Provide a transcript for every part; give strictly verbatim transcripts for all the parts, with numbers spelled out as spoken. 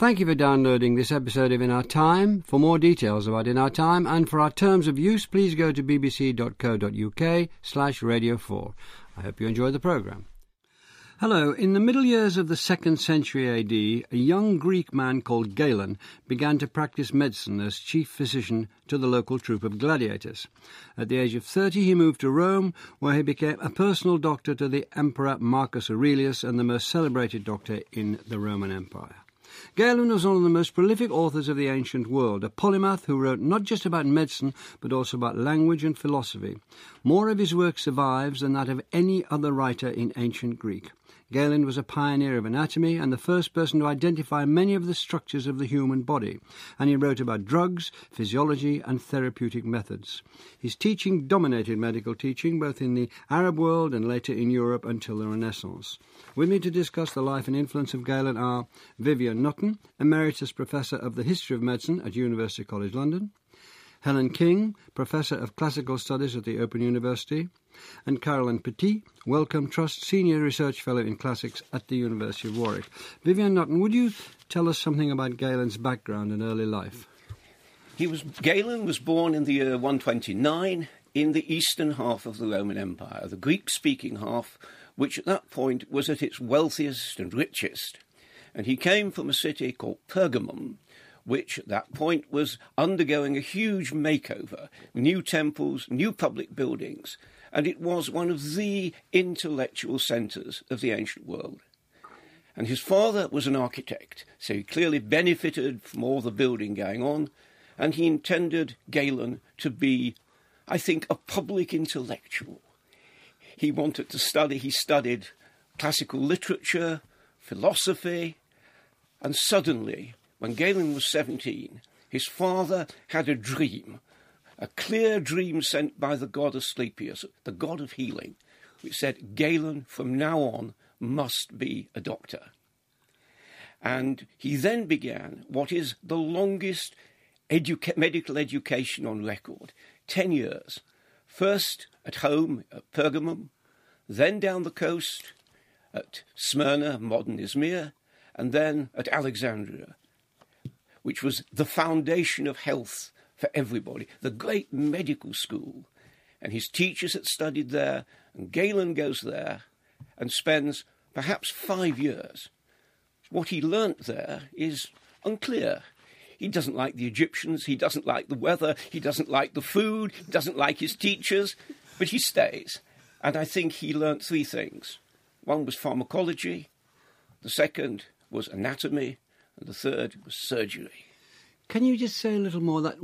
Thank you for downloading this episode of In Our Time. For more details about In Our Time and for our terms of use, please go to b b c dot co dot u k slash radio four. I hope you enjoy the programme. Hello. In the middle years of the second century A D, a young Greek man called Galen began to practice medicine as chief physician to the local troop of gladiators. At the age of thirty, he moved to Rome, where he became a personal doctor to the Emperor Marcus Aurelius and the most celebrated doctor in the Roman Empire. Galen was one of the most prolific authors of the ancient world, a polymath who wrote not just about medicine, but also about language and philosophy. More of his work survives than that of any other writer in ancient Greek. Galen was a pioneer of anatomy and the first person to identify many of the structures of the human body, and he wrote about drugs, physiology and therapeutic methods. His teaching dominated medical teaching both in the Arab world and later in Europe until the Renaissance. With me to discuss the life and influence of Galen are Vivian Nutton, Emeritus Professor of the History of Medicine at University College London, Helen King, Professor of Classical Studies at the Open University, and Caroline Petit, Wellcome Trust Senior Research Fellow in Classics at the University of Warwick. Vivian Nutton, would you tell us something about Galen's background and early life? He was, Galen was born in the year one twenty-nine in the eastern half of the Roman Empire, the Greek-speaking half, which at that point was at its wealthiest and richest. And he came from a city called Pergamum, which at that point was undergoing a huge makeover, new temples, new public buildings, and it was one of the intellectual centres of the ancient world. And his father was an architect, so he clearly benefited from all the building going on, and he intended Galen to be, I think, a public intellectual. He wanted to study, he studied classical literature, philosophy, and suddenly, when Galen was seventeen, his father had a dream, a clear dream sent by the god Asclepius, the god of healing, which said Galen from now on must be a doctor. And he then began what is the longest educa- medical education on record, ten years, first at home at Pergamum, then down the coast at Smyrna, modern Izmir, and then at Alexandria, which was the foundation of health for everybody, the great medical school. And his teachers had studied there, and Galen goes there and spends perhaps five years. What he learnt there is unclear. He doesn't like the Egyptians, he doesn't like the weather, he doesn't like the food, he doesn't like his teachers, but he stays. And I think he learnt three things. One was pharmacology, the second was anatomy, and the third was surgery. Can you just say a little more that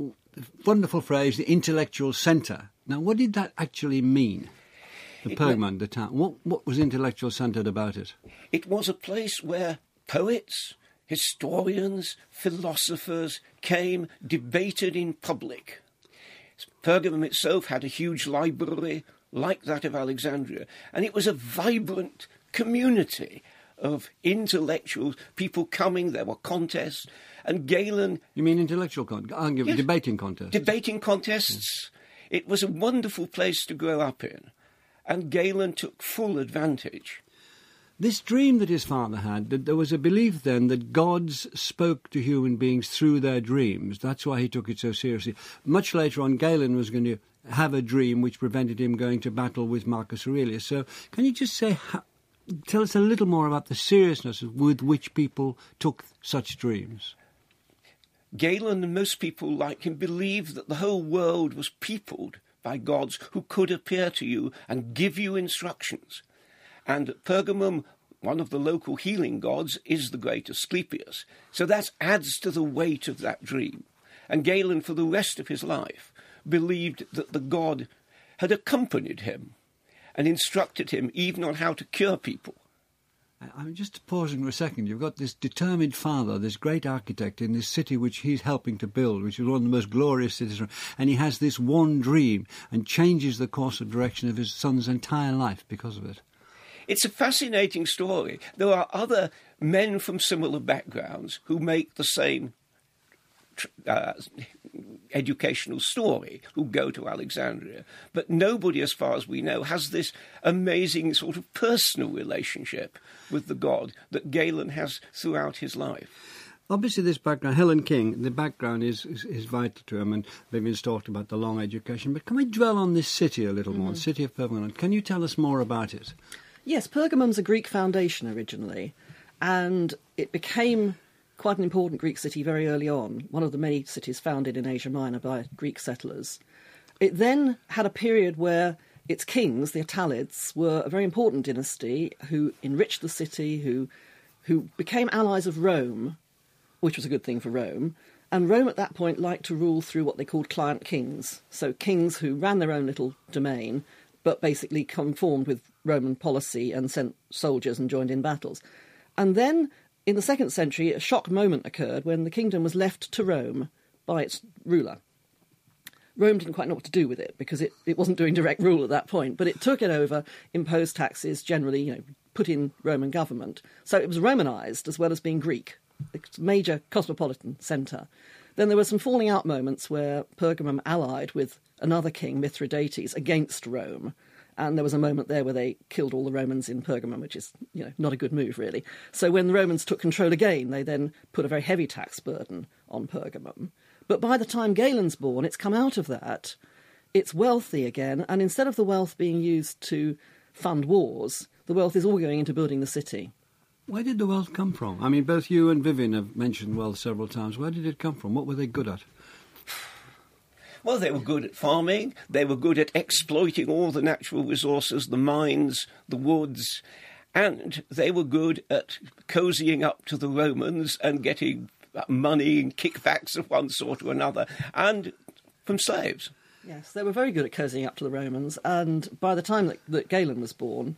wonderful phrase, the intellectual centre? Now, what did that actually mean? The Pergamum, the town. What, what was intellectual centred about it? It was a place where poets, historians, philosophers came, debated in public. Pergamum itself had a huge library like that of Alexandria, and it was a vibrant community of intellectuals, people coming, there were contests, and Galen... You mean intellectual con- argument, yes, debating contests? Debating contests. Yes. It was a wonderful place to grow up in, and Galen took full advantage. This dream that his father had, that there was a belief then that gods spoke to human beings through their dreams, that's why he took it so seriously. Much later on, Galen was going to have a dream which prevented him going to battle with Marcus Aurelius. So can you just say... how Tell us a little more about the seriousness with which people took such dreams. Galen and most people like him believed that the whole world was peopled by gods who could appear to you and give you instructions. And at Pergamum, one of the local healing gods is the great Asclepius. So that adds to the weight of that dream. And Galen, for the rest of his life, believed that the god had accompanied him and instructed him even on how to cure people. I'm just pausing for a second. You've got this determined father, this great architect in this city which he's helping to build, which is one of the most glorious cities, and he has this one dream and changes the course of direction of his son's entire life because of it. It's a fascinating story. There are other men from similar backgrounds who make the same Uh, educational story, who go to Alexandria. But nobody, as far as we know, has this amazing sort of personal relationship with the god that Galen has throughout his life. Obviously this background, Helen King, the background is, is, is vital to him, and Vivian's talked about the long education, but can we dwell on this city a little mm-hmm. more, the city of Pergamum? Can you tell us more about it? Yes, Pergamum's a Greek foundation originally, and it became quite an important Greek city very early on, one of the many cities founded in Asia Minor by Greek settlers. It then had a period where its kings, the Attalids, were a very important dynasty who enriched the city, who, who became allies of Rome, which was a good thing for Rome. And Rome at that point liked to rule through what they called client kings, so kings who ran their own little domain, but basically conformed with Roman policy and sent soldiers and joined in battles. And then in the second century, a shock moment occurred when the kingdom was left to Rome by its ruler. Rome didn't quite know what to do with it because it, it wasn't doing direct rule at that point, but it took it over, imposed taxes, generally, you know, put in Roman government. So it was Romanised as well as being Greek. It's a major cosmopolitan centre. Then there were some falling out moments where Pergamum allied with another king, Mithridates, against Rome. And there was a moment there where they killed all the Romans in Pergamum, which is, you know, not a good move, really. So when the Romans took control again, they then put a very heavy tax burden on Pergamum. But by the time Galen's born, it's come out of that. It's wealthy again. And instead of the wealth being used to fund wars, the wealth is all going into building the city. Where did the wealth come from? I mean, both you and Vivian have mentioned wealth several times. Where did it come from? What were they good at? Well, they were good at farming. They were good at exploiting all the natural resources, the mines, the woods. And they were good at cozying up to the Romans and getting money and kickbacks of one sort or another, and from slaves. Yes, they were very good at cozying up to the Romans, and by the time that, that Galen was born,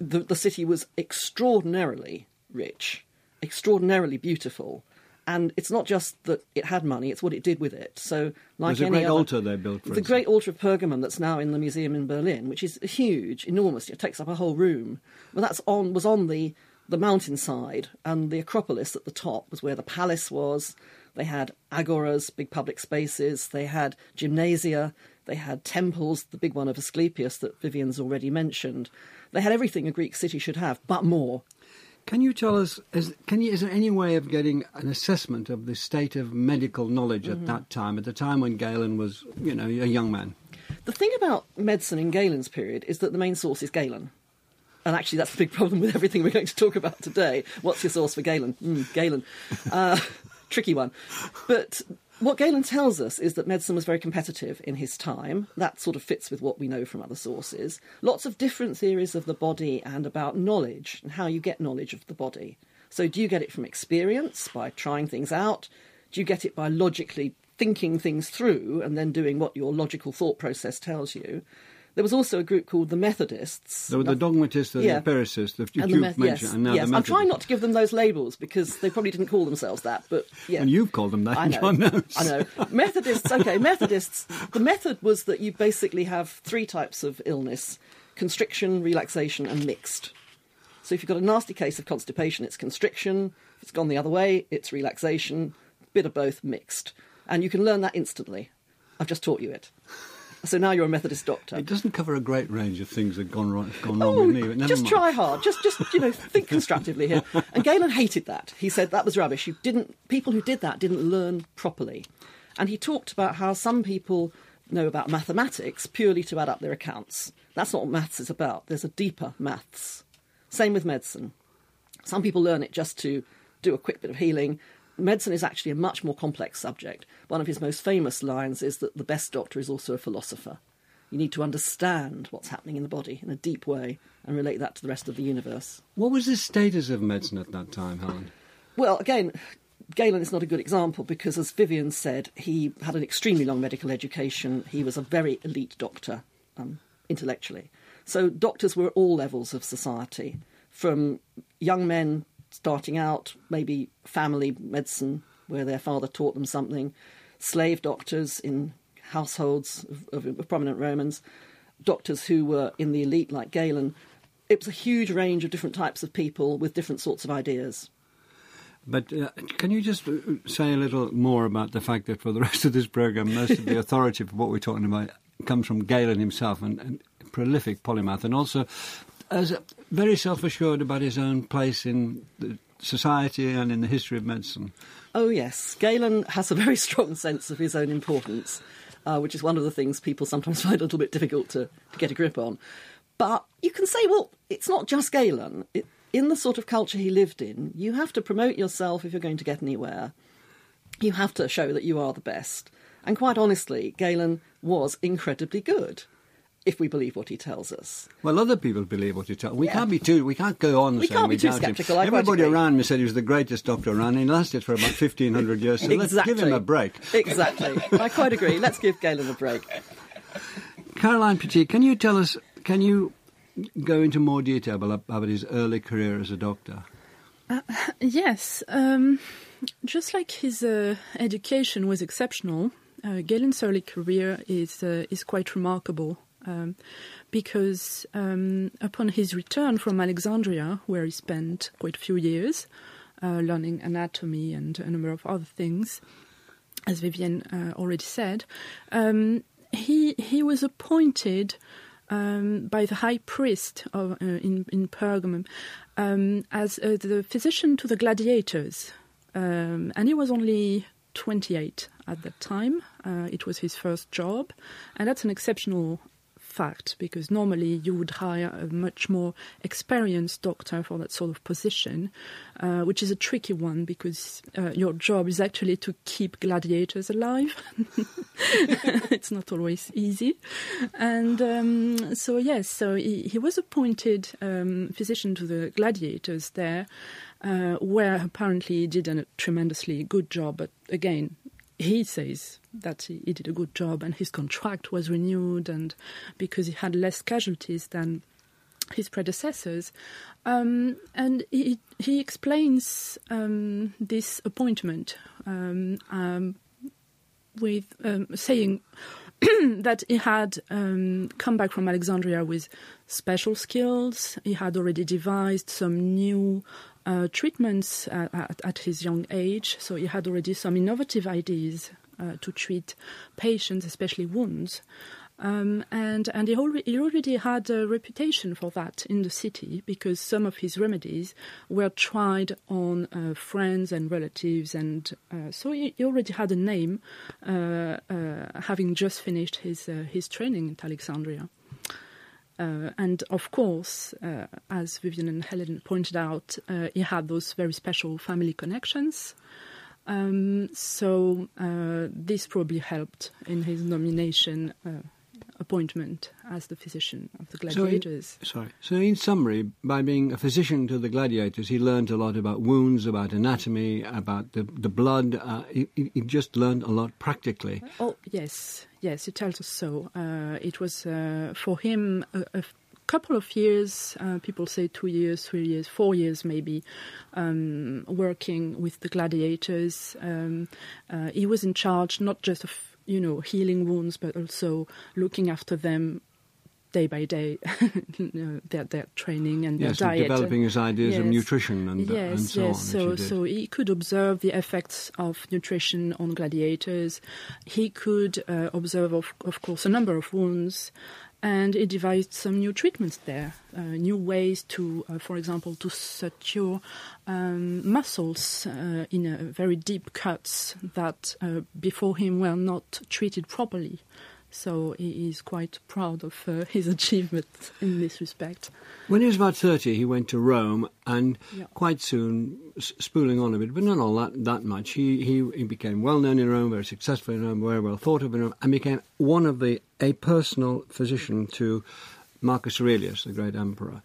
the, the city was extraordinarily rich, extraordinarily beautiful, and it's not just that it had money, it's what it did with it. So, like There's any a great other, altar they built, for The instance. Great altar of Pergamum that's now in the museum in Berlin, which is huge, enormous, it takes up a whole room. Well, that's on was on the... the mountainside, and the Acropolis at the top was where the palace was. They had agoras, big public spaces. They had gymnasia. They had temples, the big one of Asclepius that Vivian's already mentioned. They had everything a Greek city should have, but more. Can you tell us, is, can you, is there any way of getting an assessment of the state of medical knowledge at mm-hmm. that time, at the time when Galen was, you know, a young man? The thing about medicine in Galen's period is that the main source is Galen. And actually, that's the big problem with everything we're going to talk about today. What's your source for Galen? Mm, Galen. Uh, tricky one. But what Galen tells us is that medicine was very competitive in his time. That sort of fits with what we know from other sources. Lots of different theories of the body and about knowledge and how you get knowledge of the body. So do you get it from experience, by trying things out? Do you get it by logically thinking things through and then doing what your logical thought process tells you? There was also a group called the Methodists. There were the Dogmatists and yeah. the Empiricists, the you've meth- mentioned, yes, and now yes. the Methodists. I'm trying not to give them those labels because they probably didn't call themselves that. But yeah. And you've called them that, I know. John knows. I know. Methodists, OK, Methodists, the method was that you basically have three types of illness, constriction, relaxation and mixed. So if you've got a nasty case of constipation, it's constriction. If it's gone the other way, it's relaxation, bit of both mixed. And you can learn that instantly. I've just taught you it. So now you're a Methodist doctor. It doesn't cover a great range of things that have gone wrong, gone wrong oh, with me. But never just mind. Try hard. Just, just you know, think constructively here. And Galen hated that. He said that was rubbish. You didn't. People who did that didn't learn properly. And he talked about how some people know about mathematics purely to add up their accounts. That's not what maths is about. There's a deeper maths. Same with medicine. Some people learn it just to do a quick bit of healing. Medicine is actually a much more complex subject. One of his most famous lines is that the best doctor is also a philosopher. You need to understand what's happening in the body in a deep way and relate that to the rest of the universe. What was the status of medicine at that time, Helen? Well, again, Galen is not a good example because, as Vivian said, he had an extremely long medical education. He was a very elite doctor, um, intellectually. So doctors were at all levels of society, from young men starting out, maybe family medicine, where their father taught them something, slave doctors in households of, of prominent Romans, doctors who were in the elite like Galen. It was a huge range of different types of people with different sorts of ideas. But uh, can you just say a little more about the fact that for the rest of this programme, most of the authority for what we're talking about comes from Galen himself, and, and prolific polymath, and also as very self-assured about his own place in the society and in the history of medicine? Oh, yes. Galen has a very strong sense of his own importance, uh, which is one of the things people sometimes find a little bit difficult to, to get a grip on. But you can say, well, it's not just Galen. It, in the sort of culture he lived in, you have to promote yourself if you're going to get anywhere. You have to show that you are the best. And quite honestly, Galen was incredibly good, if we believe what he tells us. Well, other people believe what he tells us. We yeah. can't be too... We can't go on we saying can't be we too doubt sceptical. him. Everybody around me said he was the greatest doctor around. He lasted for about fifteen hundred years, so exactly. let's give him a break. Exactly. I quite agree. Let's give Galen a break. Caroline Petit, can you tell us... Can you go into more detail about his early career as a doctor? Uh, yes. Um, just like his uh, education was exceptional, uh, Galen's early career is uh, is quite remarkable. Um, because um, upon his return from Alexandria, where he spent quite a few years uh, learning anatomy and a number of other things, as Vivian uh, already said, um, he he was appointed um, by the high priest of, uh, in, in Pergamum um, as uh, the physician to the gladiators. Um, and he was only twenty-eight at that time. Uh, it was his first job. And that's an exceptional fact, because normally you would hire a much more experienced doctor for that sort of position, uh, which is a tricky one because uh, your job is actually to keep gladiators alive. It's not always easy. And um, so, yes, so he, he was appointed um, physician to the gladiators there, uh, where apparently he did a tremendously good job, but again, he says that he, he did a good job and his contract was renewed, and because he had less casualties than his predecessors. Um, and he, he explains um, this appointment um, um, with um, saying that he had um, come back from Alexandria with special skills. He had already devised some new Uh, treatments uh, at, at his young age, so he had already some innovative ideas uh, to treat patients, especially wounds, um, and and he already, he already had a reputation for that in the city, because some of his remedies were tried on uh, friends and relatives, and uh, so he, he already had a name, uh, uh, having just finished his uh, his training at Alexandria. Uh, and, of course, uh, as Vivian and Helen pointed out, uh, he had those very special family connections. Um, so uh, this probably helped in his nomination uh, appointment as the physician of the gladiators. So in, sorry. So in summary, by being a physician to the gladiators, he learned a lot about wounds, about anatomy, about the, the blood. Uh, he, he just learned a lot practically. Oh, yes. Yes, it tells us so. Uh, it was, uh, for him, a, a couple of years, uh, people say two years, three years, four years maybe, um, working with the gladiators. Um, uh, he was in charge not just of, you know, healing wounds, but also looking after them day by day, you know, their, their training and yes, their diet. Yes, developing his ideas yes. of nutrition and, yes, uh, and so yes. on. Yes, yes, so, so he could observe the effects of nutrition on gladiators. He could uh, observe, of, of course, a number of wounds, and he devised some new treatments there, uh, new ways to, uh, for example, to suture um, muscles uh, in a very deep cuts that uh, before him were not treated properly. So he is quite proud of uh, his achievements in this respect. When he was about thirty, he went to Rome, and yeah. quite soon, spooling on a bit, but not all that, that much, he, he, he became well-known in Rome, very successful in Rome, very well thought of in Rome, and became one of the, a personal physician to Marcus Aurelius, the great emperor.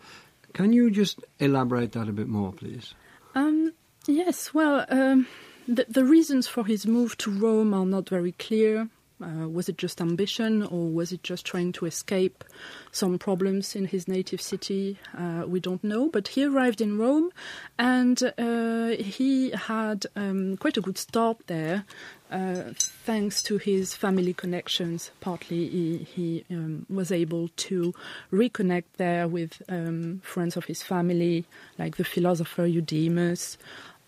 Can you just elaborate that a bit more, please? Um, yes, well, um, the, the reasons for his move to Rome are not very clear. Uh, was it just ambition, or was it just trying to escape some problems in his native city? Uh, we don't know. But he arrived in Rome, and uh, he had um, quite a good start there, uh, thanks to his family connections. Partly he, he um, was able to reconnect there with um, friends of his family, like the philosopher Eudemus,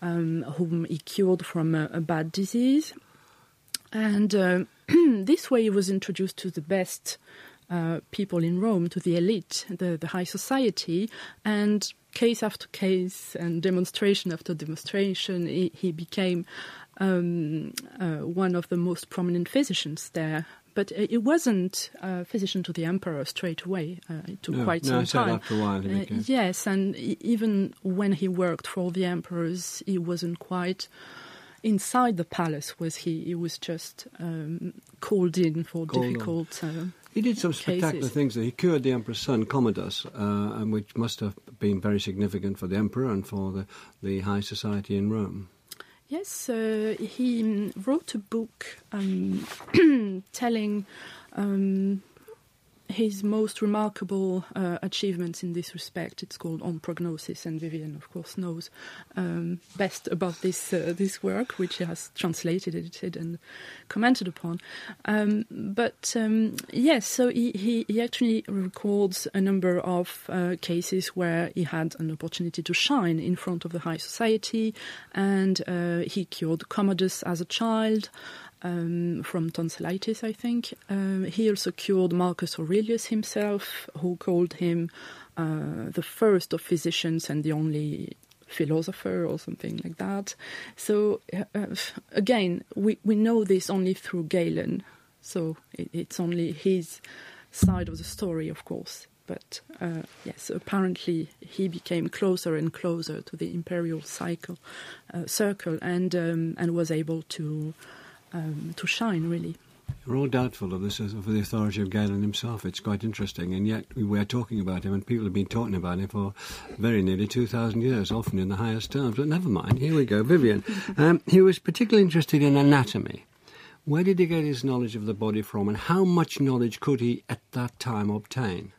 um, whom he cured from a, a bad disease. And uh, this way he was introduced to the best uh, people in Rome, to the elite, the, the high society, and case after case and demonstration after demonstration, he, he became um, uh, one of the most prominent physicians there. But it wasn't a physician to the emperor straight away. Uh, it took no, quite no, some time. After a while, uh, yes, and even when he worked for the emperors, he wasn't quite inside the palace, was he? He was just um, called in for called difficult uh, He did some cases. Spectacular things. He cured the emperor's son, Commodus, uh, and which must have been very significant for the emperor and for the, the high society in Rome. Yes, uh, he wrote a book um, telling um, his most remarkable uh, achievements in this respect. It's called On Prognosis, and Vivian, of course, knows um, best about this uh, this work, which he has translated, edited, and commented upon. Um, but um, yes, so he, he, he actually records a number of uh, cases where he had an opportunity to shine in front of the high society, and uh, he cured Commodus as a child. Um, from tonsillitis, I think. Um, he also cured Marcus Aurelius himself, who called him uh, the first of physicians and the only philosopher or something like that. So, uh, again, we, we know this only through Galen, so it, it's only his side of the story, of course. But, uh, yes, apparently he became closer and closer to the imperial cycle, uh, circle and um, and was able to... Um, to shine, really. We're all doubtful of this, of the authority of Galen himself. It's quite interesting, and yet we're talking about him, and people have been talking about him for very nearly two thousand years, often in the highest terms. But never mind, here we go, Vivian. Um, he was particularly interested in anatomy. Where did he get his knowledge of the body from, and how much knowledge could he at that time obtain?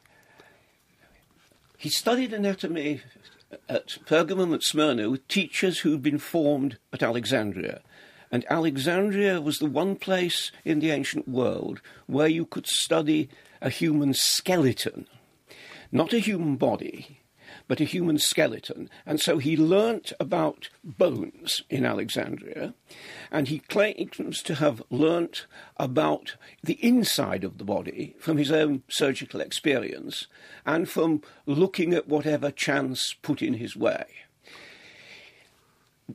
He studied anatomy at Pergamum, at Smyrna, with teachers who'd been formed at Alexandria. And Alexandria was the one place in the ancient world where you could study a human skeleton. Not a human body, but a human skeleton. And so he learnt about bones in Alexandria, and he claims to have learnt about the inside of the body from his own surgical experience and from looking at whatever chance put in his way.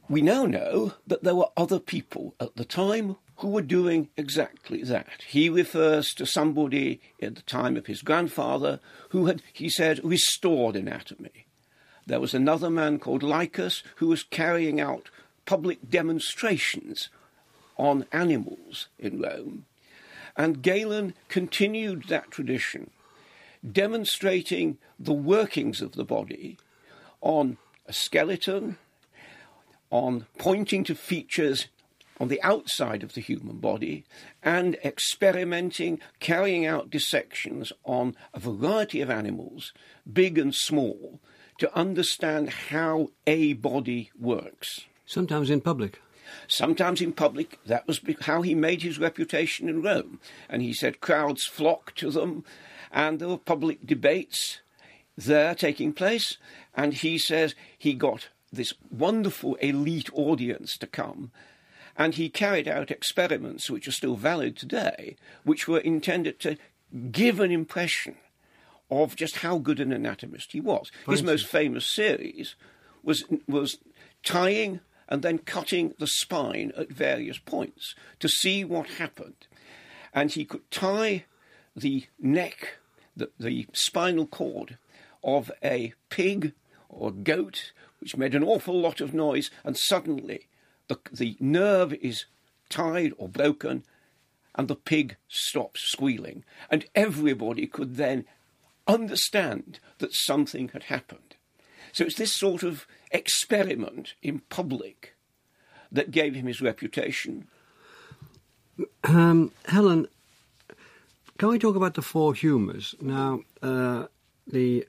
We now know that there were other people at the time who were doing exactly that. He refers to somebody at the time of his grandfather who had, he said, restored anatomy. There was another man called Lycus who was carrying out public demonstrations on animals in Rome. And Galen continued that tradition, demonstrating the workings of the body on a skeleton, on pointing to features on the outside of the human body and experimenting, carrying out dissections on a variety of animals, big and small, to understand how a body works. Sometimes in public. Sometimes in public. That was how he made his reputation in Rome. And he said crowds flocked to them, and there were public debates there taking place. And he says he got this wonderful elite audience to come, and he carried out experiments which are still valid today, which were intended to give an impression of just how good an anatomist he was. His most famous series was was tying and then cutting the spine at various points to see what happened. And he could tie the neck, the, the spinal cord of a pig or goat, which made an awful lot of noise, and suddenly the, the nerve is tied or broken and the pig stops squealing. And everybody could then understand that something had happened. So it's this sort of experiment in public that gave him his reputation. Um, Helen, can we talk about the four humours? Now, uh, the...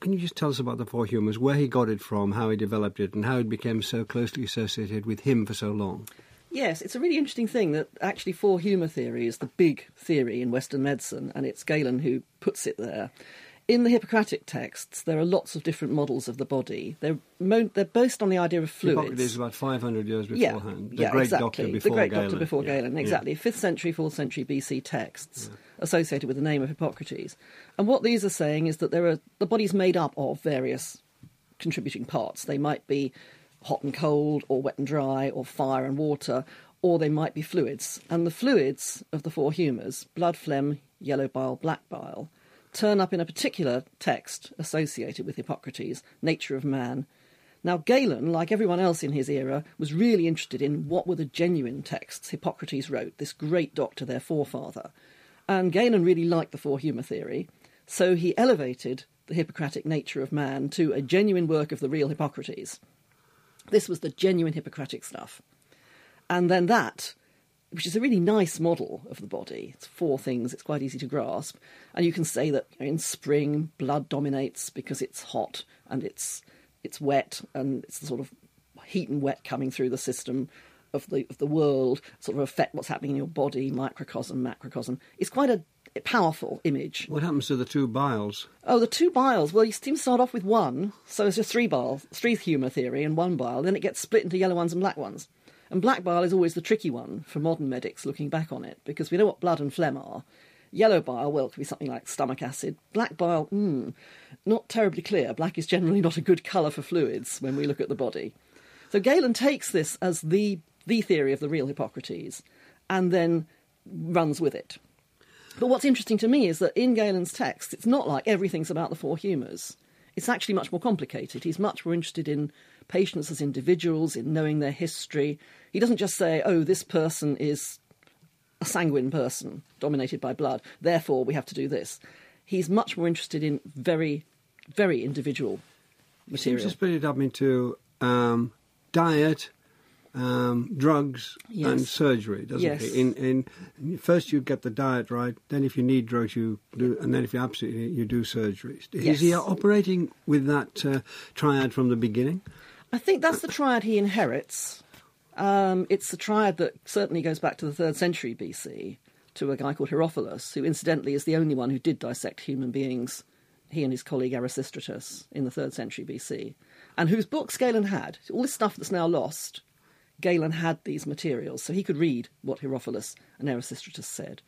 Can you just tell us about the four humours, where he got it from, how he developed it, and how it became so closely associated with him for so long? Yes, it's a really interesting thing that actually four humour theory is the big theory in Western medicine, and it's Galen who puts it there. In the Hippocratic texts, there are lots of different models of the body. They're, mo- they're based on the idea of fluids. Hippocrates is about five hundred years beforehand. Yeah, the yeah, great exactly. doctor before Galen. The great Galen. doctor before yeah. Galen, exactly. fifth yeah. century, fourth century B C texts yeah. associated with the name of Hippocrates. And what these are saying is that there are the body's made up of various contributing parts. They might be hot and cold, or wet and dry, or fire and water, or they might be fluids. And the fluids of the four humours, blood, phlegm, yellow bile, black bile, turn up in a particular text associated with Hippocrates, Nature of Man. Now, Galen, like everyone else in his era, was really interested in what were the genuine texts Hippocrates wrote, this great doctor, their forefather. And Galen really liked the four-humour theory, so he elevated the Hippocratic Nature of Man to a genuine work of the real Hippocrates. This was the genuine Hippocratic stuff. And then that, which is a really nice model of the body, it's four things, it's quite easy to grasp, and you can say that in spring blood dominates because it's hot and it's it's wet, and it's the sort of heat and wet coming through the system of the of the world, sort of affect what's happening in your body, microcosm, macrocosm. It's quite a powerful image. What happens to the two biles? Oh, the two biles. Well, you seem to start off with one, so it's just three biles, three humour theory and one bile. Then it gets split into yellow ones and black ones. And black bile is always the tricky one for modern medics looking back on it, because we know what blood and phlegm are. Yellow bile, well, it could be something like stomach acid. Black bile, hmm, not terribly clear. Black is generally not a good colour for fluids when we look at the body. So Galen takes this as the the theory of the real Hippocrates and then runs with it. But what's interesting to me is that in Galen's text, it's not like everything's about the four humours. It's actually much more complicated. He's much more interested in patients as individuals, in knowing their history. He doesn't just say, oh, this person is a sanguine person dominated by blood, therefore we have to do this. He's much more interested in very, very individual material. He seems to split it up into um, diet, Um, drugs, yes, and surgery, doesn't yes. it? In, in first you get the diet right, then if you need drugs you do, and then if you absolutely need, you do surgery. Is yes. he operating with that uh, triad from the beginning? I think that's the triad he inherits. Um, it's the triad that certainly goes back to the third century B C, to a guy called Herophilus, who incidentally is the only one who did dissect human beings, he and his colleague Erasistratus, in the third century B C, and whose books Galen had. All this stuff that's now lost, Galen had these materials, so he could read what Herophilus and Erasistratus said.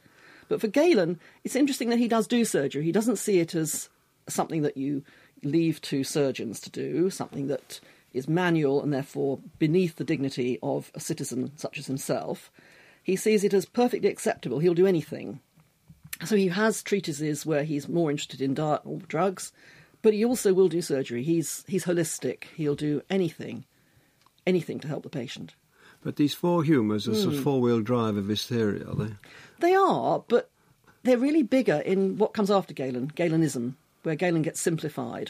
But for Galen, it's interesting that he does do surgery. He doesn't see it as something that you leave to surgeons to do, something that is manual and therefore beneath the dignity of a citizen such as himself. He sees it as perfectly acceptable. He'll do anything. So he has treatises where he's more interested in diet or drugs, but he also will do surgery. He's, he's holistic. He'll do anything. anything to help the patient. But these four humours are mm. sort of four-wheel drive of his theory, are they? They are, but they're really bigger in what comes after Galen, Galenism, where Galen gets simplified.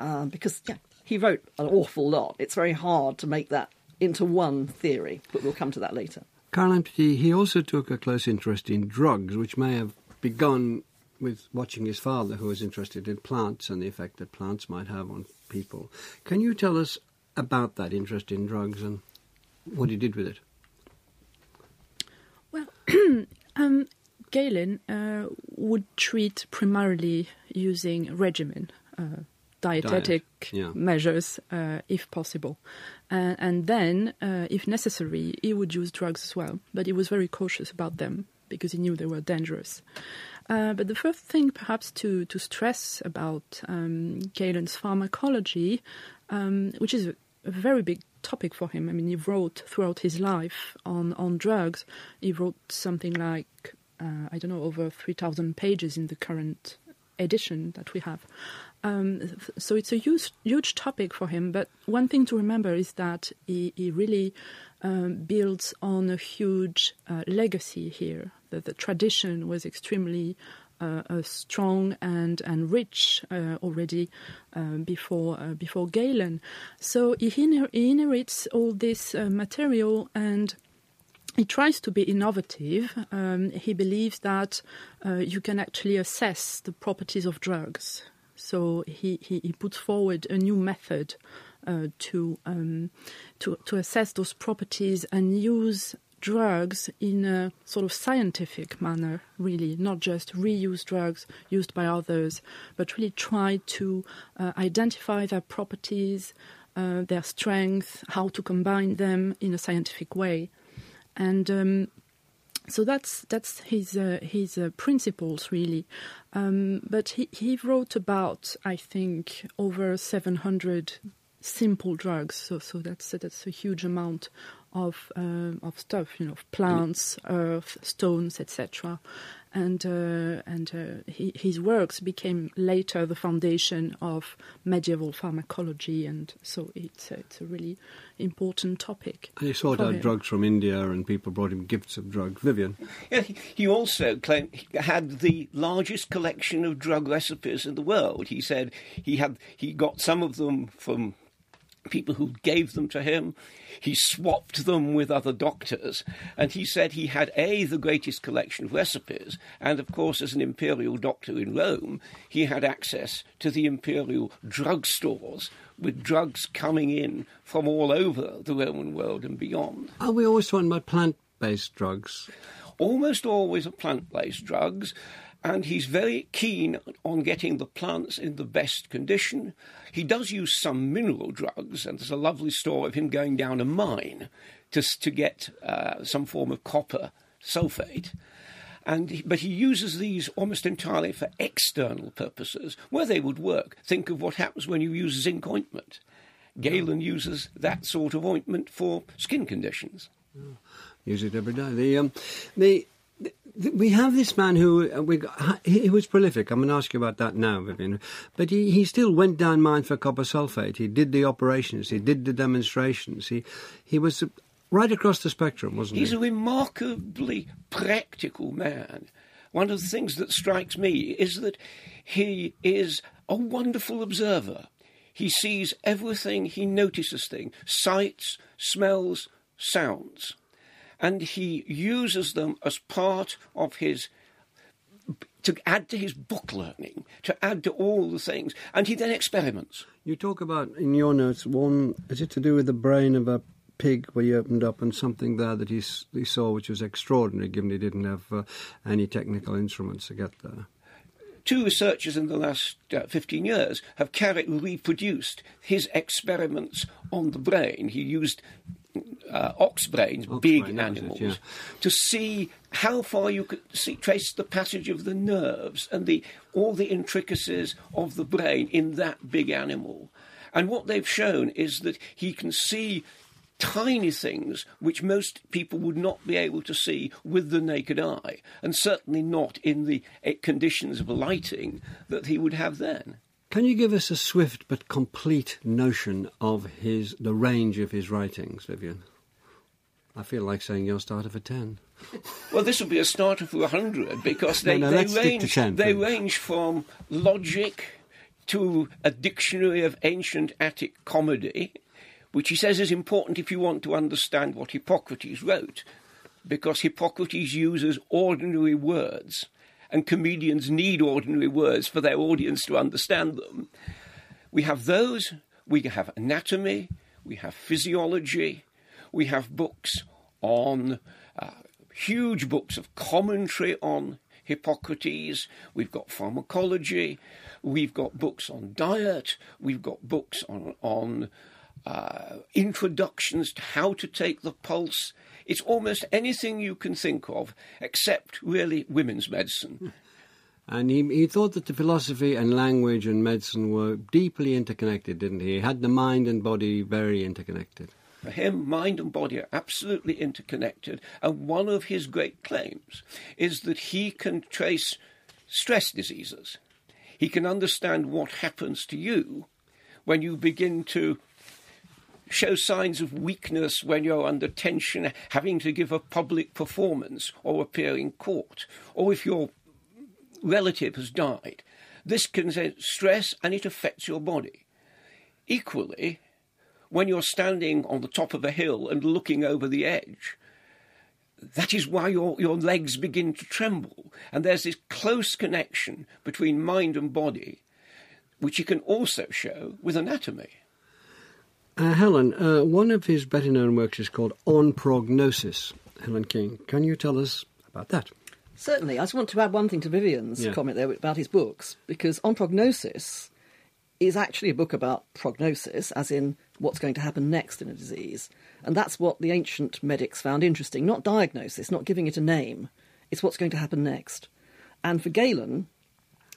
Uh, because yeah, he wrote an awful lot. It's very hard to make that into one theory, but we'll come to that later. Caroline Petit, he also took a close interest in drugs, which may have begun with watching his father, who was interested in plants and the effect that plants might have on people. Can you tell us about that interest in drugs and what he did with it? Well, um, Galen uh, would treat primarily using regimen, uh, dietetic Diet, yeah. measures, uh, if possible. Uh, and then, uh, if necessary, he would use drugs as well, but he was very cautious about them because he knew they were dangerous. Uh, but the first thing perhaps to, to stress about um, Galen's pharmacology, um, which is a, a very big topic for him. I mean, he wrote throughout his life on, on drugs. He wrote something like, uh, I don't know, over three thousand pages in the current edition that we have. Um, so it's a huge, huge topic for him. But one thing to remember is that he, he really um, builds on a huge uh, legacy here. The, the tradition was extremely uh, uh, strong and, and rich uh, already uh, before uh, before Galen. So he, iner- he inherits all this uh, material and he tries to be innovative. Um, he believes that uh, you can actually assess the properties of drugs. So he, he, he puts forward a new method uh, to, um, to to assess those properties and use drugs in a sort of scientific manner, really, not just reuse drugs used by others, but really try to uh, identify their properties, uh, their strength, how to combine them in a scientific way. And um, So that's that's his uh, his uh, principles really, um, but he he wrote about, I think, over seven hundred simple drugs. So so that's that's a huge amount of uh, of stuff, you know, of plants, earth, stones, et cetera. And uh, and uh, he, his works became later the foundation of medieval pharmacology, and so it's a, it's a really important topic. And he sought out him. drugs from India, and people brought him gifts of drugs. Vivian, yeah, he, he also claimed he had the largest collection of drug recipes in the world. He said he had he got some of them from people who gave them to him. He swapped them with other doctors, and he said he had a the greatest collection of recipes, and of course as an imperial doctor in Rome he had access to the imperial drugstores, with drugs coming in from all over the Roman world and beyond. Are we always talking about plant-based drugs? Almost always are plant-based drugs. And he's very keen on getting the plants in the best condition. He does use some mineral drugs, and there's a lovely story of him going down a mine to, to get uh, some form of copper sulfate. And, but he uses these almost entirely for external purposes, where they would work. Think of what happens when you use zinc ointment. Galen uses that sort of ointment for skin conditions. Oh, use it every day. The... Um, the We have this man who uh, we got, he was prolific. I'm going to ask you about that now, Vivian. But he, he still went down mine for copper sulfate. He did the operations. He did the demonstrations. He he was right across the spectrum, wasn't he? He's a remarkably practical man. One of the things that strikes me is that he is a wonderful observer. He sees everything. He notices things, sights, smells, sounds. And he uses them as part of his, to add to his book learning, to add to all the things. And he then experiments. You talk about, in your notes, one, is it to do with the brain of a pig where he opened up and something there that he, he saw which was extraordinary, given he didn't have uh, any technical instruments to get there? Two researchers in the last uh, fifteen years have carried, reproduced his experiments on the brain. He used... Uh, ox brains, ox big brain, animals, it, yeah. to see how far you could see, trace the passage of the nerves and the all the intricacies of the brain in that big animal. And what they've shown is that he can see tiny things which most people would not be able to see with the naked eye, and certainly not in the uh, conditions of lighting that he would have then. Can you give us a swift but complete notion of his the range of his writings, Vivian? I feel like saying your starter for ten. Well, this will be a starter for a hundred, because they, no, no, they, range, ten, they range from logic to a dictionary of ancient Attic comedy, which he says is important if you want to understand what Hippocrates wrote, because Hippocrates uses ordinary words. And comedians need ordinary words for their audience to understand them. We have those, we have anatomy, we have physiology, we have books on, uh, huge books of commentary on Hippocrates, we've got pharmacology, we've got books on diet, we've got books on, on uh, introductions to how to take the pulse. It's almost anything you can think of, except really women's medicine. And he, he thought that the philosophy and language and medicine were deeply interconnected, didn't he? He had the mind and body very interconnected. For him, mind and body are absolutely interconnected. And one of his great claims is that he can trace stress diseases. He can understand what happens to you when you begin to show signs of weakness, when you're under tension, having to give a public performance or appear in court, or if your relative has died. This can cause stress and it affects your body. Equally, when you're standing on the top of a hill and looking over the edge, that is why your, your legs begin to tremble. And there's this close connection between mind and body, which you can also show with anatomy. Uh, Helen, uh, one of his better-known works is called On Prognosis. Helen King, can you tell us about that? Certainly. I just want to add one thing to Vivian's yeah. comment there about his books, because On Prognosis is actually a book about prognosis, as in what's going to happen next in a disease. And that's what the ancient medics found interesting. Not diagnosis, not giving it a name. It's what's going to happen next. And for Galen,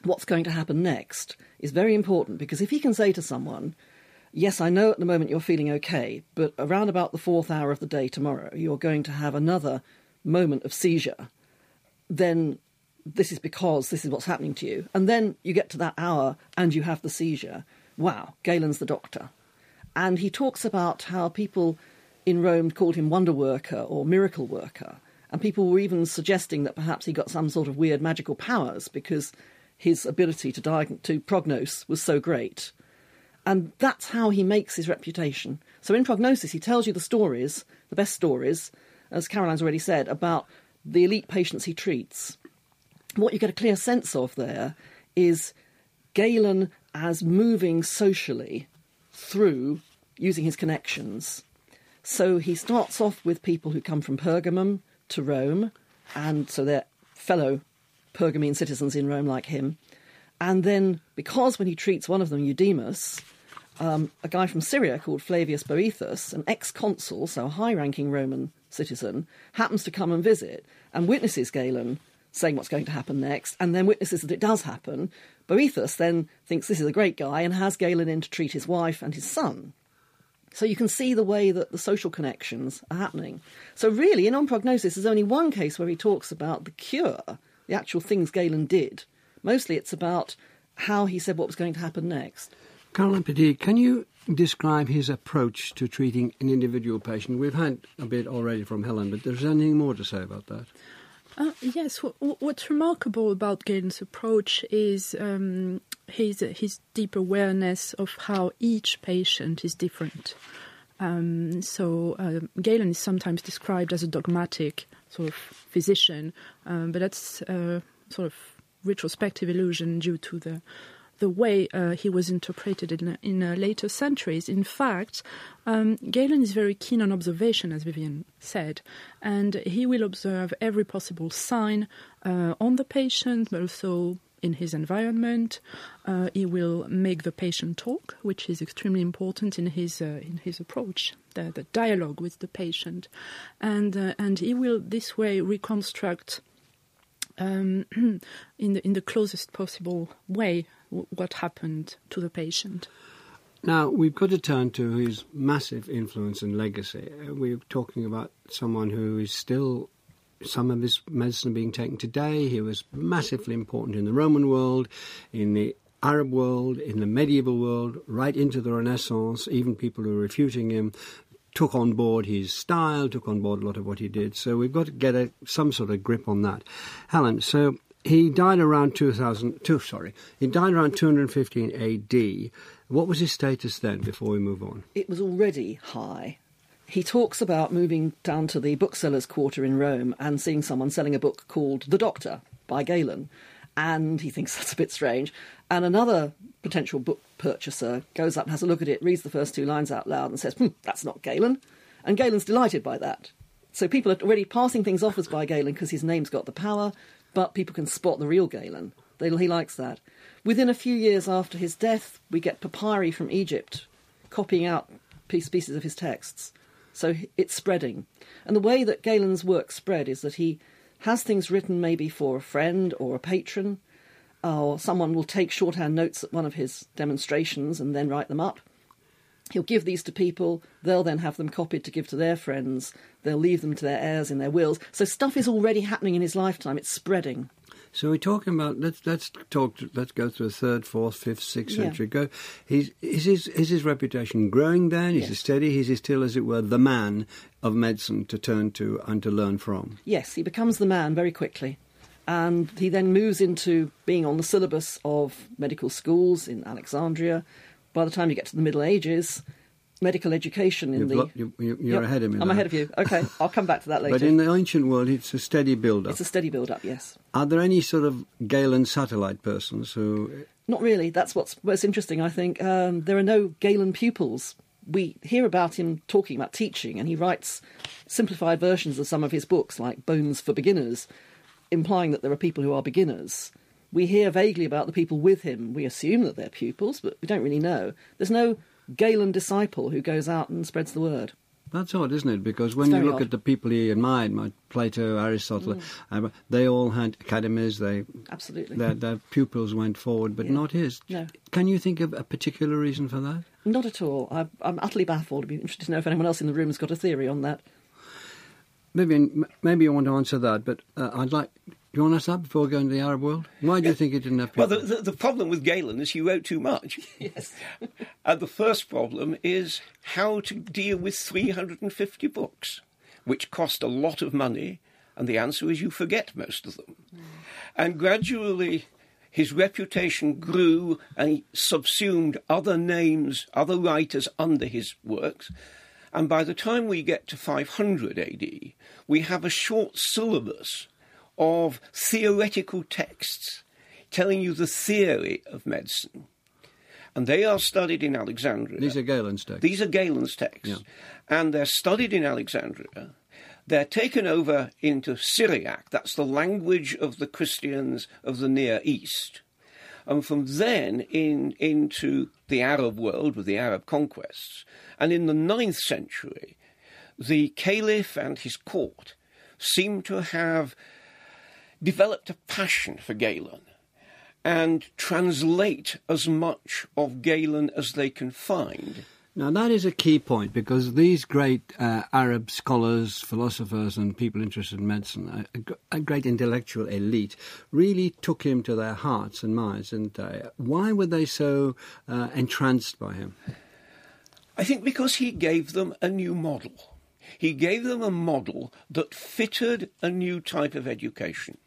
what's going to happen next is very important, because if he can say to someone, yes, I know at the moment you're feeling okay, but around about the fourth hour of the day tomorrow, you're going to have another moment of seizure, then this is because this is what's happening to you. And then you get to that hour and you have the seizure. Wow, Galen's the doctor. And he talks about how people in Rome called him wonder worker or miracle worker. And people were even suggesting that perhaps he got some sort of weird magical powers because his ability to diag- to prognose was so great. And that's how he makes his reputation. So in Prognosis, he tells you the stories, the best stories, as Caroline's already said, about the elite patients he treats. What you get a clear sense of there is Galen as moving socially through using his connections. So he starts off with people who come from Pergamum to Rome, and so they're fellow Pergamene citizens in Rome like him. And then, because when he treats one of them, Eudemus, um, a guy from Syria called Flavius Boethus, an ex-consul, so a high-ranking Roman citizen, happens to come and visit and witnesses Galen saying what's going to happen next, and then witnesses that it does happen. Boethus then thinks this is a great guy and has Galen in to treat his wife and his son. So you can see the way that the social connections are happening. So really, in On Prognosis, there's only one case where he talks about the cure, the actual things Galen did. Mostly it's about how he said what was going to happen next. Caroline Petit, can you describe his approach to treating an individual patient? We've had a bit already from Helen, but there's anything more to say about that? Uh, yes, w- w- what's remarkable about Galen's approach is um, his, his deep awareness of how each patient is different. Um, so uh, Galen is sometimes described as a dogmatic sort of physician, um, but that's uh, sort of retrospective illusion due to the the way uh, he was interpreted in, in uh, later centuries. In fact, um, Galen is very keen on observation, as Vivian said, and he will observe every possible sign uh, on the patient, but also in his environment. Uh, he will make the patient talk, which is extremely important in his uh, in his approach, the, the dialogue with the patient, and uh, and he will this way reconstruct Um, in the in the closest possible way w- what happened to the patient. Now, we've got to turn to his massive influence and legacy. We're talking about someone who is still, some of his medicine being taken today. He was massively important in the Roman world, in the Arab world, in the medieval world, right into the Renaissance. Even people who are refuting him took on board his style, took on board a lot of what he did. So we've got to get a, some sort of grip on that. Helen, so he died around two thousand two, sorry, he died around two fifteen A D. What was his status then, before we move on? It was already high. He talks about moving down to the bookseller's quarter in Rome and seeing someone selling a book called The Doctor by Galen. And he thinks that's a bit strange. And another potential book purchaser goes up and has a look at it, reads the first two lines out loud and says, hmm, that's not Galen. And Galen's delighted by that. So people are already passing things off as by Galen because his name's got the power, but people can spot the real Galen. They, he likes that. Within a few years after his death, we get papyri from Egypt copying out piece, pieces of his texts. So it's spreading. And the way that Galen's work spread is that he has things written maybe for a friend or a patron, or someone will take shorthand notes at one of his demonstrations and then write them up. He'll give these to people. They'll then have them copied to give to their friends. They'll leave them to their heirs in their wills. So stuff is already happening in his lifetime. It's spreading. So we're talking about, let's let's talk. Let's go through the third, fourth, fifth, sixth yeah. century. Go. He's, is his is his reputation growing then? Yes. Is it steady? Is he still, as it were, the man of medicine to turn to and to learn from? Yes, he becomes the man very quickly. And he then moves into being on the syllabus of medical schools in Alexandria. By the time you get to the Middle Ages, medical education in You've the... Lo- you, you, you're yep, ahead of me. I'm now. ahead of you. OK, I'll come back to that later. But in the ancient world, it's a steady build-up. It's a steady build-up, yes. Are there any sort of Galen satellite persons who... Not really. That's what's, what's interesting, I think. Um, there are no Galen pupils. We hear about him talking about teaching, and he writes simplified versions of some of his books, like Bones for Beginners, implying that there are people who are beginners. We hear vaguely about the people with him. We assume that they're pupils, but we don't really know. There's no Galen disciple who goes out and spreads the word. That's odd, isn't it? Because when you look odd. at the people he admired, like Plato, Aristotle, mm. uh, they all had academies. They absolutely their, their pupils went forward, but yeah. not his. No. Can you think of a particular reason for that? Not at all. I, I'm utterly baffled. I'd be interested to know if anyone else in the room has got a theory on that. Vivian, maybe you want to answer that, but uh, I'd like... Do you want us up before going to the Arab world? Why do you think it didn't have people? Well, the, the, the problem with Galen is he wrote too much. Yes. And the first problem is how to deal with three hundred fifty books, which cost a lot of money, and the answer is you forget most of them. Mm. And gradually his reputation grew and he subsumed other names, other writers under his works. And by the time we get to five hundred A D, we have a short syllabus of theoretical texts telling you the theory of medicine. And they are studied in Alexandria. These are Galen's texts. These are Galen's texts. Yeah. And they're studied in Alexandria. They're taken over into Syriac. That's the language of the Christians of the Near East. And from then in into the Arab world with the Arab conquests. And in the ninth century, the Caliph and his court seem to have developed a passion for Galen and translate as much of Galen as they can find. Now, that is a key point, because these great uh, Arab scholars, philosophers and people interested in medicine, a, a great intellectual elite, really took him to their hearts and minds, didn't they? Why were they so uh, entranced by him? I think because he gave them a new model. He gave them a model that fitted a new type of education.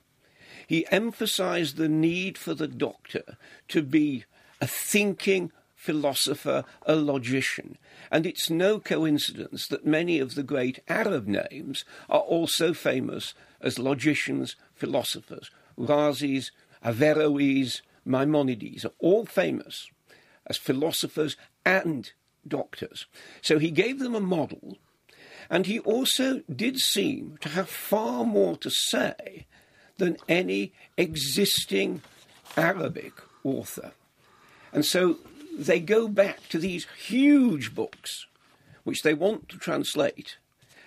He emphasised the need for the doctor to be a thinking philosopher, a logician. And it's no coincidence that many of the great Arab names are also famous as logicians, philosophers. Razis, Averroes, Maimonides are all famous as philosophers and doctors. So he gave them a model, and he also did seem to have far more to say than any existing Arabic author. And so they go back to these huge books, which they want to translate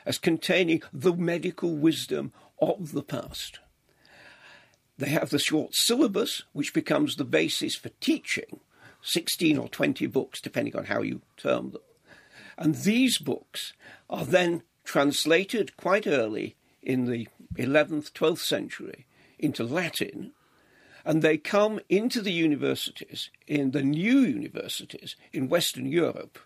as containing the medical wisdom of the past. They have the short syllabus, which becomes the basis for teaching, sixteen or twenty books, depending on how you term them. And these books are then translated quite early in the eleventh, twelfth century into Latin, and they come into the universities, in the new universities in Western Europe,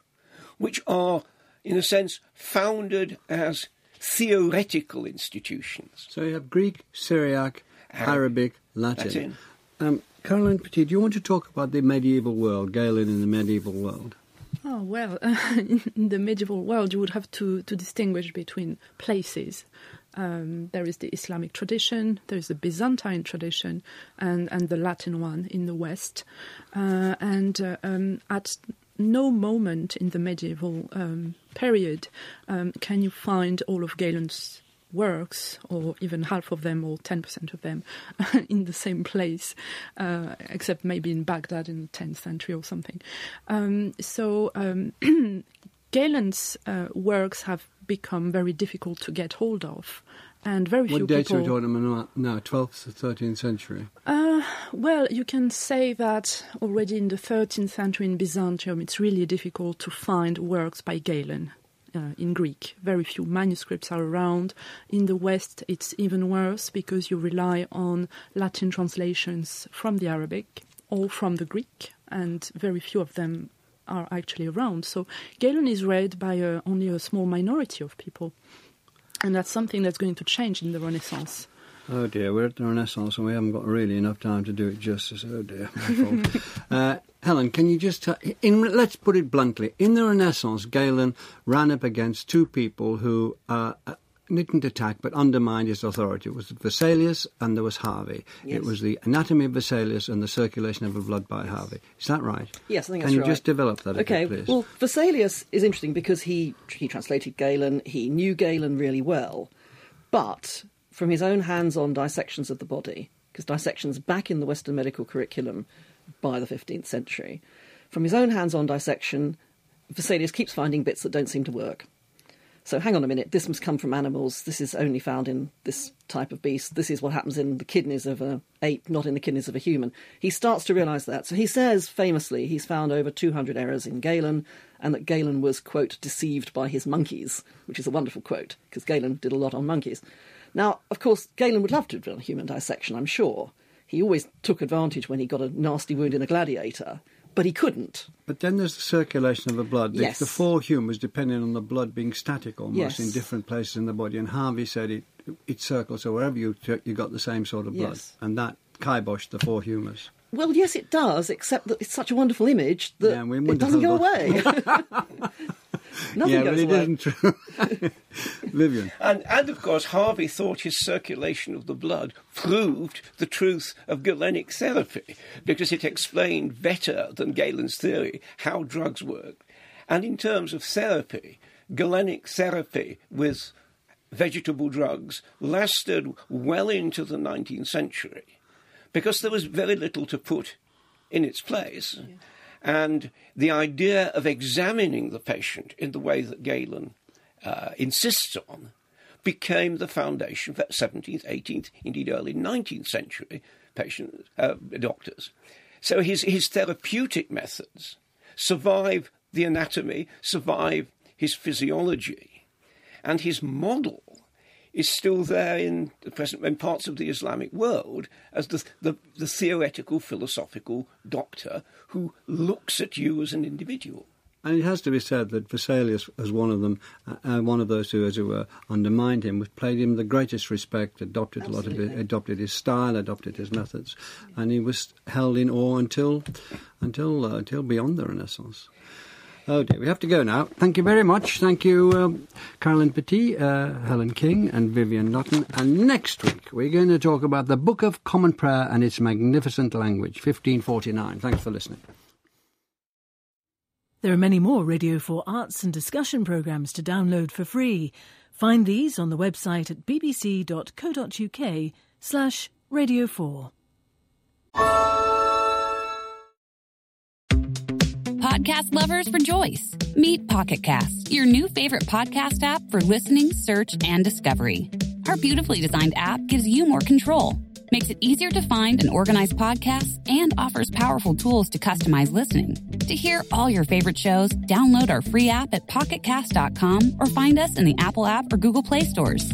which are, in a sense, founded as theoretical institutions. So you have Greek, Syriac, Arabic, Latin. Latin. Um, Caroline Petit, do you want to talk about the medieval world, Galen in the medieval world? Oh, well, uh, in the medieval world, you would have to, to distinguish between places. Um, there is the Islamic tradition, there is the Byzantine tradition, and, and the Latin one in the West. Uh, and uh, um, at no moment in the medieval um, period um, can you find all of Galen's works, or even half of them or ten percent of them, in the same place, uh, except maybe in Baghdad in the tenth century or something. Um, so um, Galen's uh, works have become very difficult to get hold of, and very few people... What dates are we talking about now, twelfth to thirteenth century? Uh, well, you can say that already in the thirteenth century in Byzantium it's really difficult to find works by Galen. Uh, in Greek, very few manuscripts are around. In the West, it's even worse because you rely on Latin translations from the Arabic or from the Greek, and very few of them are actually around. So Galen is read by uh, only a small minority of people, and that's something that's going to change in the Renaissance. Oh dear, we're at the Renaissance and we haven't got really enough time to do it justice. Oh dear, my fault. uh, Helen, can you just... T- in, let's put it bluntly. In the Renaissance, Galen ran up against two people who uh, didn't attack but undermined his authority. It was Vesalius and there was Harvey. Yes. It was the anatomy of Vesalius and the circulation of the blood by Harvey. Is that right? Yes, I think that's right. Can you just develop that okay. a bit, please? Well, Vesalius is interesting because he he translated Galen. He knew Galen really well, but... from his own hands-on dissections of the body, because dissection's back in the Western medical curriculum by the fifteenth century. From his own hands-on dissection, Vesalius keeps finding bits that don't seem to work. So hang on a minute, this must come from animals, this is only found in this type of beast, this is what happens in the kidneys of an ape, not in the kidneys of a human. He starts to realise that. So he says, famously, he's found over two hundred errors in Galen, and that Galen was, quote, deceived by his monkeys, which is a wonderful quote, because Galen did a lot on monkeys. Now, of course, Galen would love to have done human dissection, I'm sure. He always took advantage when he got a nasty wound in a gladiator, but he couldn't. But then there's the circulation of the blood. Yes. The four humours depending on the blood being static almost yes. in different places in the body. And Harvey said it, it circles, so wherever you took, you got the same sort of blood. Yes. And that kiboshed the four humours. Well, yes, it does, except that it's such a wonderful image that yeah, it doesn't go away. Nothing yeah, goes away. Yeah, but it away. Isn't true. Vivian. And, and, of course, Harvey thought his circulation of the blood proved the truth of Galenic therapy because it explained better than Galen's theory how drugs work. And in terms of therapy, Galenic therapy with vegetable drugs lasted well into the nineteenth century. Because there was very little to put in its place. Yeah. And the idea of examining the patient in the way that Galen uh, insists on became the foundation for seventeenth, eighteenth, indeed early nineteenth century patient, uh, doctors. So his, his therapeutic methods survive the anatomy, survive his physiology, and his model is still there in the present in parts of the Islamic world as the, the the theoretical philosophical doctor who looks at you as an individual. And it has to be said that Vesalius, as one of them, uh, one of those who, as it were, undermined him, was played him the greatest respect, adopted Absolutely. a lot of it, adopted his style, adopted his methods, and he was held in awe until until uh, until beyond the Renaissance. Oh dear, we have to go now. Thank you very much. Thank you, um, Caroline Petit, uh, Helen King and Vivian Nutton. And next week we're going to talk about the Book of Common Prayer and its magnificent language, fifteen forty-nine. Thanks for listening. There are many more Radio four arts and discussion programmes to download for free. Find these on the website at bbc.co.uk slash radio4. Podcast lovers rejoice. Meet Pocket Cast, your new favorite podcast app for listening, search, and discovery. Our beautifully designed app gives you more control, makes it easier to find and organize podcasts, and offers powerful tools to customize listening. To hear all your favorite shows, download our free app at pocket cast dot com or find us in the Apple app or Google Play stores.